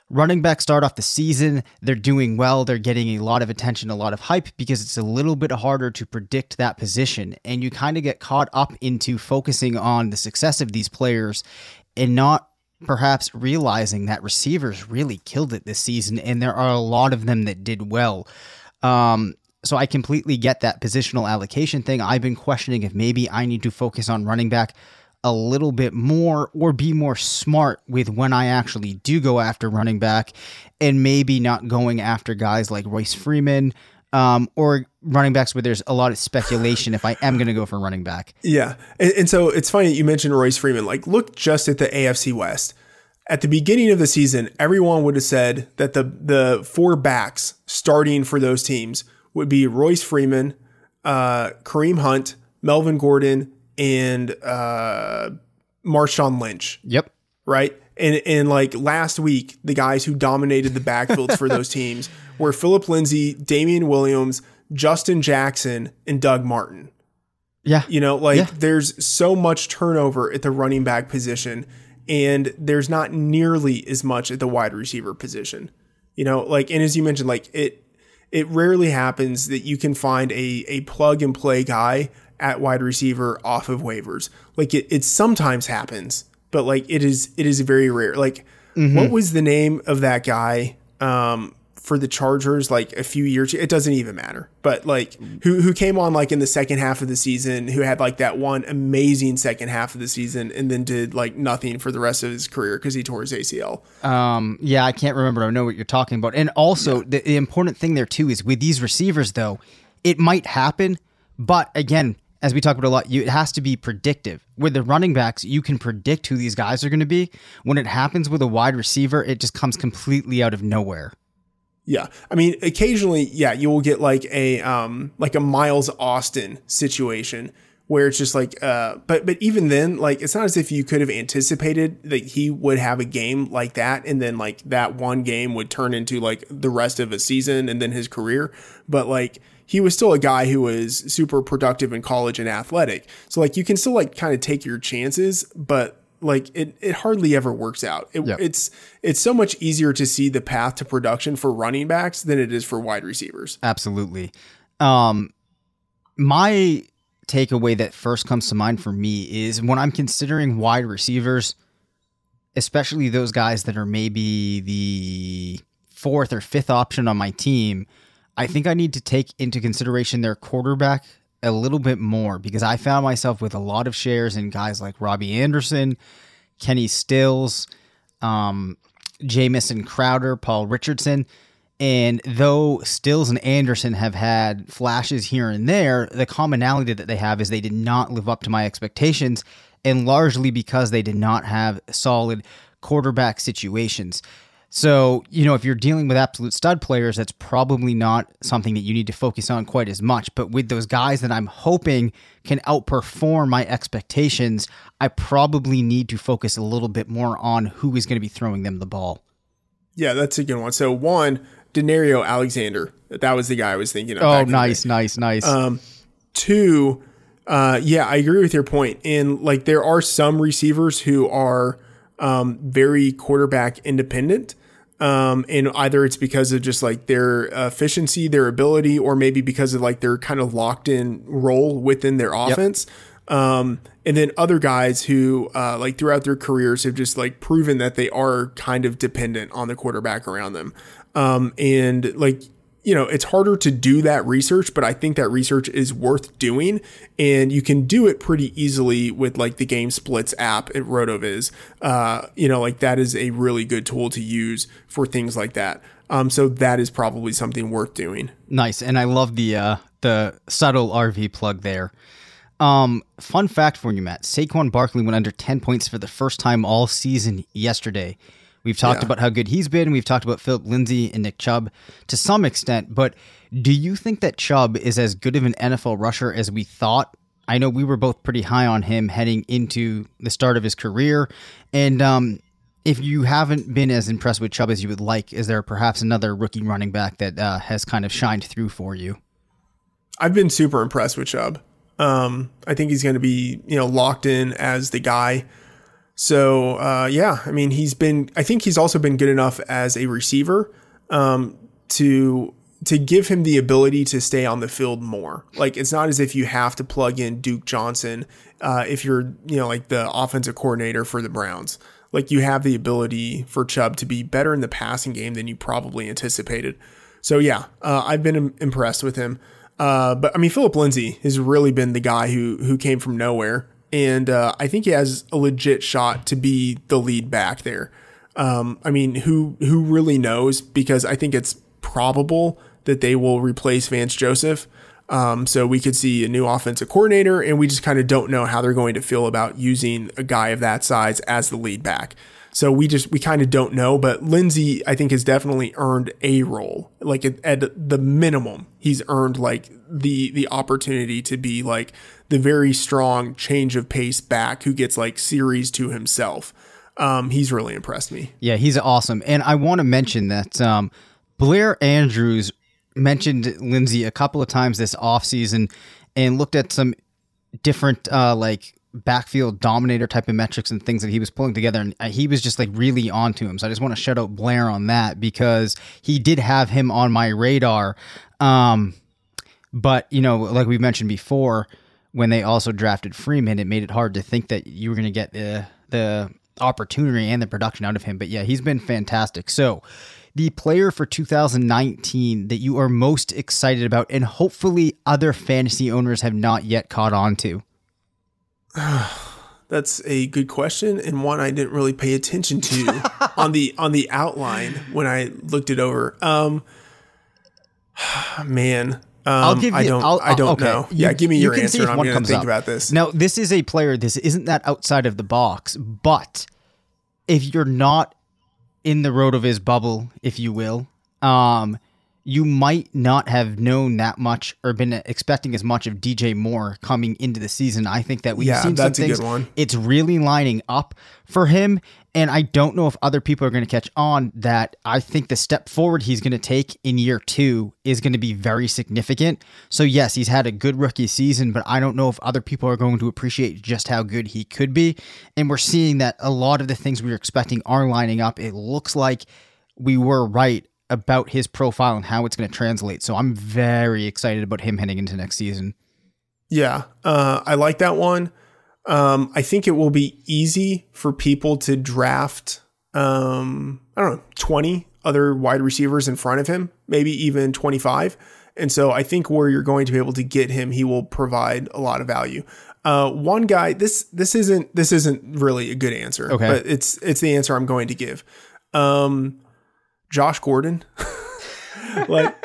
running backs start off the season, they're doing well, they're getting a lot of attention, a lot of hype, because it's a little bit harder to predict that position. And you kind of get caught up into focusing on the success of these players and not perhaps realizing that receivers really killed it this season, and there are a lot of them that did well. So I completely get that positional allocation thing. I've been questioning if maybe I need to focus on running back a little bit more or be more smart with when I actually do go after running back, and maybe not going after guys like Royce Freeman or running backs where there's a lot of speculation if I am going to go for running back. Yeah. And so it's funny that you mentioned Royce Freeman. Like, look just at the AFC West. At the beginning of the season, everyone would have said that the four backs starting for those teams would be Royce Freeman, Kareem Hunt, Melvin Gordon, and Marshawn Lynch. Yep. Right. And like last week, the guys who dominated the backfields for those teams were Phillip Lindsay, Damian Williams, Justin Jackson, and Doug Martin. Yeah. You know, like there's so much turnover at the running back position, and there's not nearly as much at the wide receiver position. You know, like, and as you mentioned, like it rarely happens that you can find a plug and play guy at wide receiver off of waivers. Like it sometimes happens, but like it is very rare. Like, What was the name of that guy for the Chargers like a few years. It doesn't even matter. But like who came on like in the second half of the season, who had like that one amazing second half of the season and then did like nothing for the rest of his career because he tore his ACL. Yeah, I can't remember. I know what you're talking about. And also the important thing there too is with these receivers though, it might happen. But again, as we talk about a lot, it has to be predictive. With the running backs, you can predict who these guys are going to be. When it happens with a wide receiver, it just comes completely out of nowhere. Yeah. I mean, occasionally, yeah, you will get like a Miles Austin situation where it's just like, but even then, like, it's not as if you could have anticipated that he would have a game like that. And then like that one game would turn into like the rest of a season and then his career. But like, he was still a guy who was super productive in college and athletic. So like you can still like kind of take your chances, but like it hardly ever works out. It's so much easier to see the path to production for running backs than it is for wide receivers. Absolutely. My takeaway that first comes to mind for me is when I'm considering wide receivers, especially those guys that are maybe the fourth or fifth option on my team, I think I need to take into consideration their quarterback a little bit more because I found myself with a lot of shares in guys like Robbie Anderson, Kenny Stills, Jamison Crowder, Paul Richardson. And though Stills and Anderson have had flashes here and there, the commonality that they have is they did not live up to my expectations, and largely because they did not have solid quarterback situations. So, you know, if you're dealing with absolute stud players, that's probably not something that you need to focus on quite as much. But with those guys that I'm hoping can outperform my expectations, I probably need to focus a little bit more on who is going to be throwing them the ball. Yeah, that's a good one. So one, Denario Alexander. That was the guy I was thinking of. Oh, nice. Two, yeah, I agree with your point. And like there are some receivers who are very quarterback independent. And either it's because of just like their efficiency, their ability, or maybe because of like their kind of locked in role within their offense. Yep. And then other guys who like throughout their careers have just like proven that they are kind of dependent on the quarterback around them. And like, you know, it's harder to do that research, but I think that research is worth doing, and you can do it pretty easily with like the Game Splits app at RotoViz. You know, like that is a really good tool to use for things like that. So that is probably something worth doing. Nice. And I love the subtle RV plug there. Fun fact for you, Matt, Saquon Barkley went under 10 points for the first time all season yesterday. We've talked about how good he's been. We've talked about Philip Lindsay and Nick Chubb to some extent. But do you think that Chubb is as good of an NFL rusher as we thought? I know we were both pretty high on him heading into the start of his career. And if you haven't been as impressed with Chubb as you would like, is there perhaps another rookie running back that has kind of shined through for you? I've been super impressed with Chubb. I think he's going to be, you know, locked in as the guy. So, yeah, I mean, I think he's also been good enough as a receiver, to give him the ability to stay on the field more. Like, it's not as if you have to plug in Duke Johnson, if you're, you know, like the offensive coordinator for the Browns. Like, you have the ability for Chubb to be better in the passing game than you probably anticipated. So, yeah, I've been impressed with him. But I mean, Philip Lindsay has really been the guy who came from nowhere. And I think he has a legit shot to be the lead back there. I mean, who really knows? Because I think it's probable that they will replace Vance Joseph. So we could see a new offensive coordinator, and we just kind of don't know how they're going to feel about using a guy of that size as the lead back. So we kind of don't know. But Lindsay, I think, has definitely earned a role. Like at the minimum, he's earned like the opportunity to be like the very strong change of pace back who gets like series to himself. He's really impressed me. Yeah, he's awesome. And I want to mention that Blair Andrews mentioned Lindsay a couple of times this offseason and looked at some different like backfield dominator type of metrics and things that he was pulling together. And he was just like really onto him. So I just want to shout out Blair on that because he did have him on my radar. But, you know, like we mentioned before, when they also drafted Freeman, it made it hard to think that you were going to get the opportunity and the production out of him. But yeah, he's been fantastic. So the player for 2019 that you are most excited about and hopefully other fantasy owners have not yet caught on to? That's a good question, and one I didn't really pay attention to on the outline when I looked it over. I'll give you, I don't know. Give me your answer. I'm going to think about this. Now, this is a player. This isn't that outside of the box, but if you're not in the RotoViz bubble, if you will, you might not have known that much or been expecting as much of DJ Moore coming into the season. I think that we've seen some things. It's really lining up for him. And I don't know if other people are going to catch on that. I think the step forward he's going to take in year two is going to be very significant. So yes, he's had a good rookie season, but I don't know if other people are going to appreciate just how good he could be. And we're seeing that a lot of the things we were expecting are lining up. It looks like we were right about his profile and how it's going to translate. So I'm very excited about him heading into next season. Yeah. I like that one. I think it will be easy for people to draft, 20 other wide receivers in front of him, maybe even 25. And so I think where you're going to be able to get him, he will provide a lot of value. One guy, this isn't really a good answer, okay, but it's the answer I'm going to give. Josh Gordon, like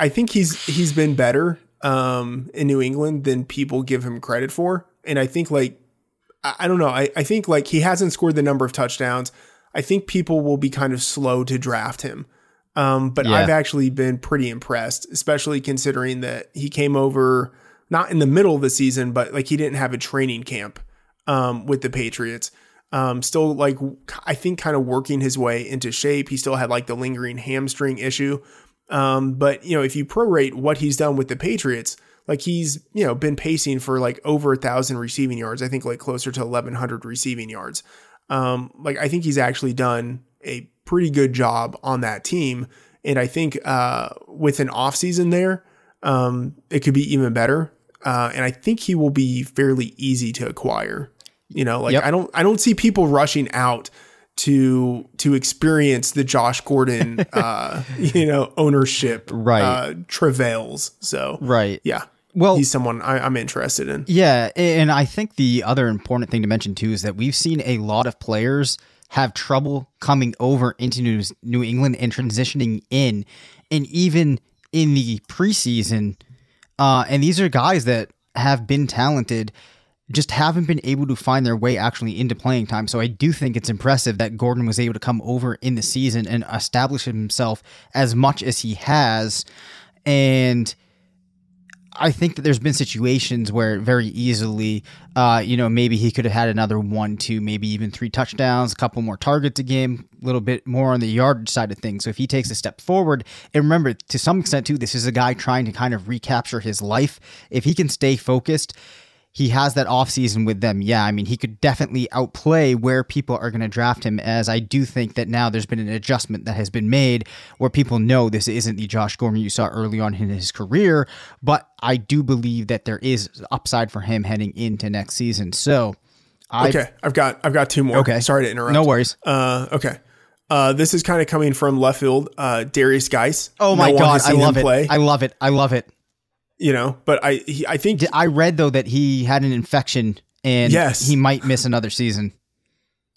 I think he's been better in New England than people give him credit for, and I think I think he hasn't scored the number of touchdowns. I think people will be kind of slow to draft him, but yeah. I've actually been pretty impressed, especially considering that he came over not in the middle of the season, but he didn't have a training camp with the Patriots. Still I think kind of working his way into shape. He still had the lingering hamstring issue. But if you prorate what he's done with the Patriots, he's, been pacing for over 1,000 receiving yards. I think closer to 1,100 receiving yards. I think he's actually done a pretty good job on that team. And I think, with an off season there, it could be even better. And I think he will be fairly easy to acquire. Yep. I don't see people rushing out to experience the Josh Gordon, ownership, right. Travails. So, right. Yeah. Well, he's someone I'm interested in. Yeah. And I think the other important thing to mention too, is that we've seen a lot of players have trouble coming over into New England and transitioning in, and even in the preseason. And these are guys that have been talented, just haven't been able to find their way actually into playing time. So I do think it's impressive that Gordon was able to come over in the season and establish himself as much as he has. And I think that there's been situations where very easily, maybe he could have had another 1, 2, maybe even 3 touchdowns, a couple more targets a game, a little bit more on the yardage side of things. So if he takes a step forward, and remember, to some extent too, this is a guy trying to kind of recapture his life. If he can stay focused, he has that offseason with them. Yeah, I mean, he could definitely outplay where people are going to draft him, as I do think that now there's been an adjustment that has been made where people know this isn't the Josh Gordon you saw early on in his career, but I do believe that there is upside for him heading into next season. So, I've got 2 more. Okay. Sorry to interrupt. No worries. Okay. This is kind of coming from left field. Darius Geis. Oh my God, I love it. Play. I love it. I love it. But I think I read though that he had an infection and he might miss another season.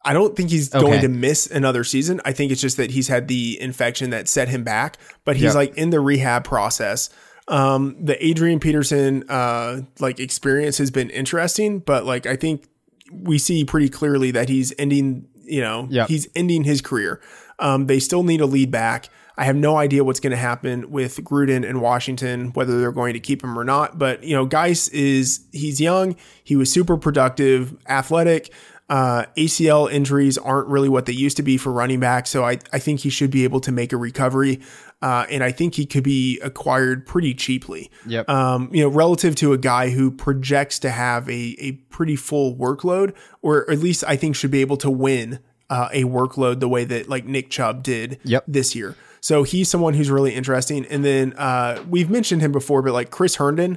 I don't think he's going to miss another season. I think it's just that he's had the infection that set him back, but he's in the rehab process. The Adrian Peterson, experience has been interesting, but I think we see pretty clearly that he's ending, he's ending his career. They still need a lead back. I have no idea what's going to happen with Gruden and Washington, whether they're going to keep him or not. But, Geis he's young. He was super productive, athletic. ACL injuries aren't really what they used to be for running back. So I think he should be able to make a recovery. And I think he could be acquired pretty cheaply. Yep. Relative to a guy who projects to have a pretty full workload, or at least I think should be able to win a workload the way that Nick Chubb did this year. So he's someone who's really interesting. And then we've mentioned him before, but Chris Herndon,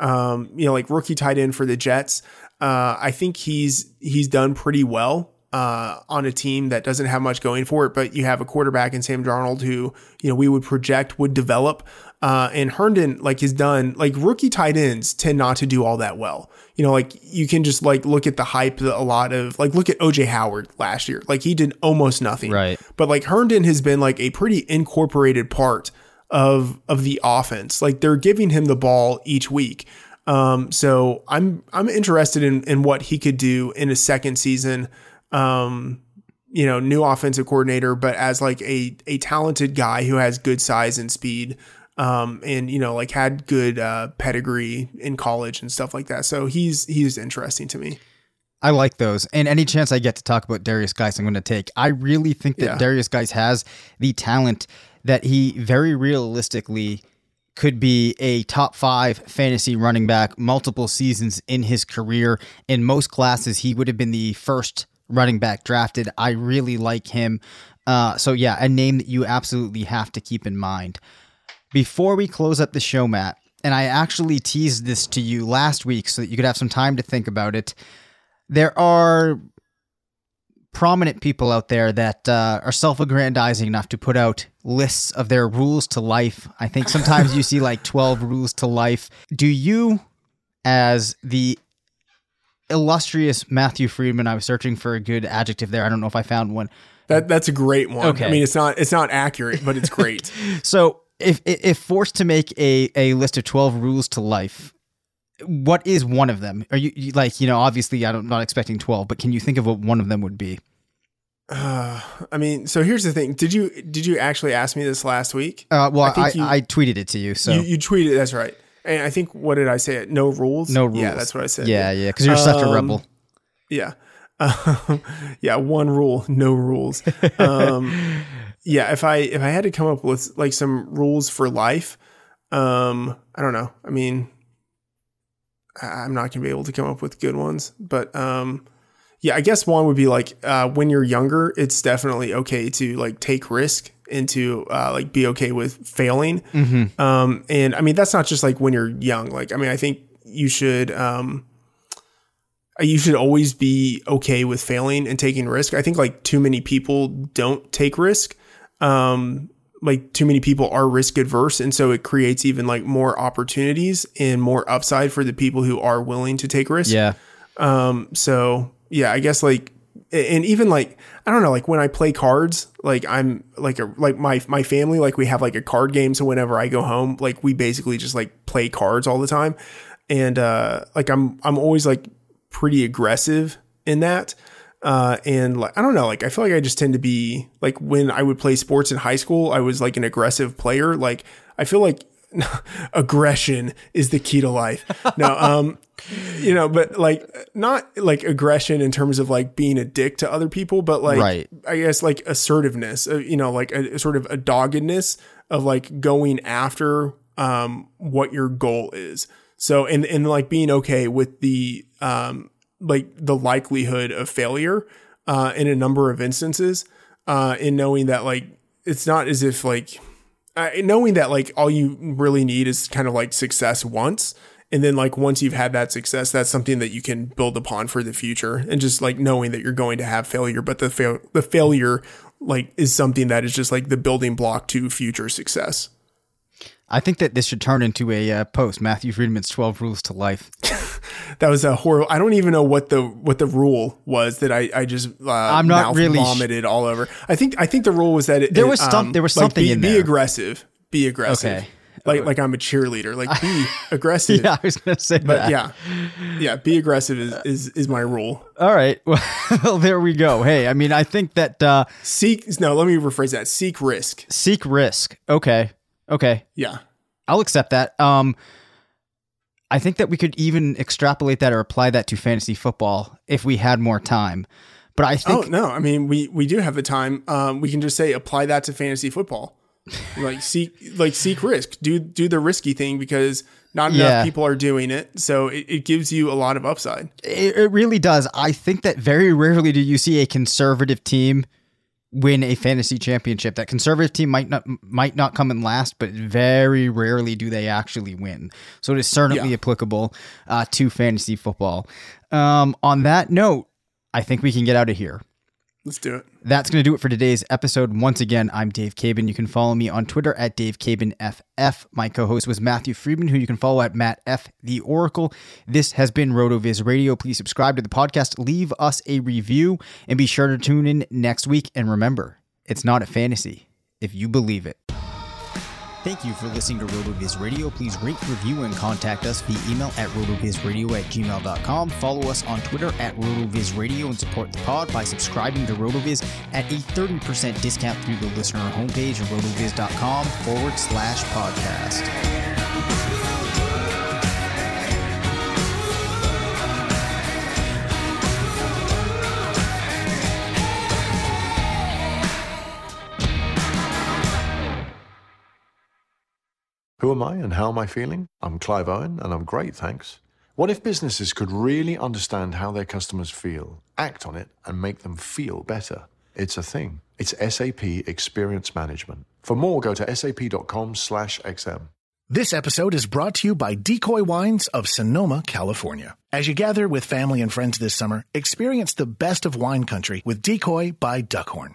rookie tight end for the Jets. I think he's done pretty well. on a team that doesn't have much going for it, but you have a quarterback in Sam Darnold who, you know, we would project would develop. And Herndon, like, has done, like, rookie tight ends tend not to do all that well. You know, like, you can just, like, look at the hype that a lot of, like, look at OJ Howard last year. Like, he did almost nothing. Right. But, like, Herndon has been, like, a pretty incorporated part of the offense. Like, they're giving him the ball each week. So I'm interested in what he could do in his second season. You know, new offensive coordinator, but as like a talented guy who has good size and speed, and, you know, like had good, pedigree in college and stuff like that. So he's interesting to me. I like those. And any chance I get to talk about Darius Guice, I'm going to take. I really think that Darius Guice has the talent that he very realistically could be a top 5 fantasy running back multiple seasons in his career. In most classes, he would have been the first running back drafted. I really like him. So yeah, a name that you absolutely have to keep in mind. Before we close up the show, Matt, and I actually teased this to you last week so that you could have some time to think about it. There are prominent people out there that are self-aggrandizing enough to put out lists of their rules to life. I think sometimes you see like 12 rules to life. Do you, as the illustrious Matthew Friedman, I was searching for a good adjective there. I don't know if I found one. That's a great one. Okay. I mean, it's not accurate, but it's great. So if forced to make a list of 12 rules to life, what is one of them? Are you like, you know, obviously I'm not expecting 12, but can you think of what one of them would be? I mean, so here's the thing. Did you actually ask me this last week? Well, I tweeted it to you. So you tweeted. That's right. And I think, what did I say? No rules? No rules. Yeah, that's what I said. Yeah. Because you're such a rebel. Yeah. Yeah, one rule, no rules. Yeah, if I had to come up with like some rules for life, I don't know. I mean, I'm not going to be able to come up with good ones. But yeah, I guess one would be like when you're younger, it's definitely okay to like take risk. Into like be okay with failing. Mm-hmm. And I mean, that's not just like when you're young. Like, I mean, I think you should always be okay with failing and taking risk. I think like too many people don't take risk. Like too many people are risk adverse. And so it creates even like more opportunities and more upside for the people who are willing to take risk. Yeah. So yeah, I guess like, and even like, I don't know, like when I play cards, like I'm like a, like my family, like we have like a card game. So whenever I go home, like we basically just like play cards all the time. And, like I'm always like pretty aggressive in that. And like, I don't know, like, I feel like I just tend to be like, when I would play sports in high school, I was like an aggressive player. Like, I feel like aggression is the key to life. No, you know, but like not like aggression in terms of like being a dick to other people, but like, right. I guess like assertiveness, you know, like a sort of a doggedness of like going after, what your goal is. So, and like being okay with the, like the likelihood of failure, in a number of instances, in knowing that like, it's not as if like, knowing that like all you really need is kind of like success once. And then like once you've had that success, that's something that you can build upon for the future. And just like knowing that you're going to have failure, but the failure like is something that is just like the building block to future success. I think that this should turn into a post, Matthew Friedman's 12 rules to life. That was a horrible. I don't even know what the rule was that I just I'm not really vomited all over. I think the rule was that it, there was something like in there. Be aggressive. Okay. Like I'm a cheerleader. Like be aggressive. Yeah, I was gonna say but that. Yeah. Be aggressive is my rule. All right. Well, there we go. Hey, I mean, I think that let me rephrase that. Seek risk. Seek risk. Okay. Yeah, I'll accept that. I think that we could even extrapolate that or apply that to fantasy football if we had more time. But I think I mean, we do have the time. We can just say apply that to fantasy football. Like seek risk. Do the risky thing because not enough people are doing it. So it gives you a lot of upside. It really does. I think that very rarely do you see a conservative team win a fantasy championship. That conservative team might not come in last, but very rarely do they actually win. So it is certainly applicable to fantasy football. On that note, I think we can get out of here. Let's do it. That's going to do it for today's episode. Once again, I'm Dave Cabin. You can follow me on Twitter at DaveCabinFF. My co-host was Matthew Friedman, who you can follow at Matt F. The Oracle. This has been RotoViz Radio. Please subscribe to the podcast, leave us a review, and be sure to tune in next week. And remember, it's not a fantasy if you believe it. Thank you for listening to RotoViz Radio. Please rate, review, and contact us via email at rotovizradio@gmail.com. Follow us on Twitter at RotoViz Radio and support the pod by subscribing to RotoViz at a 30% discount through the listener homepage at rotoviz.com/podcast. Who am I and how am I feeling? I'm Clive Owen and I'm great, thanks. What if businesses could really understand how their customers feel, act on it, and make them feel better? It's a thing. It's SAP Experience Management. For more, go to sap.com/XM. This episode is brought to you by Decoy Wines of Sonoma, California. As you gather with family and friends this summer, experience the best of wine country with Decoy by Duckhorn.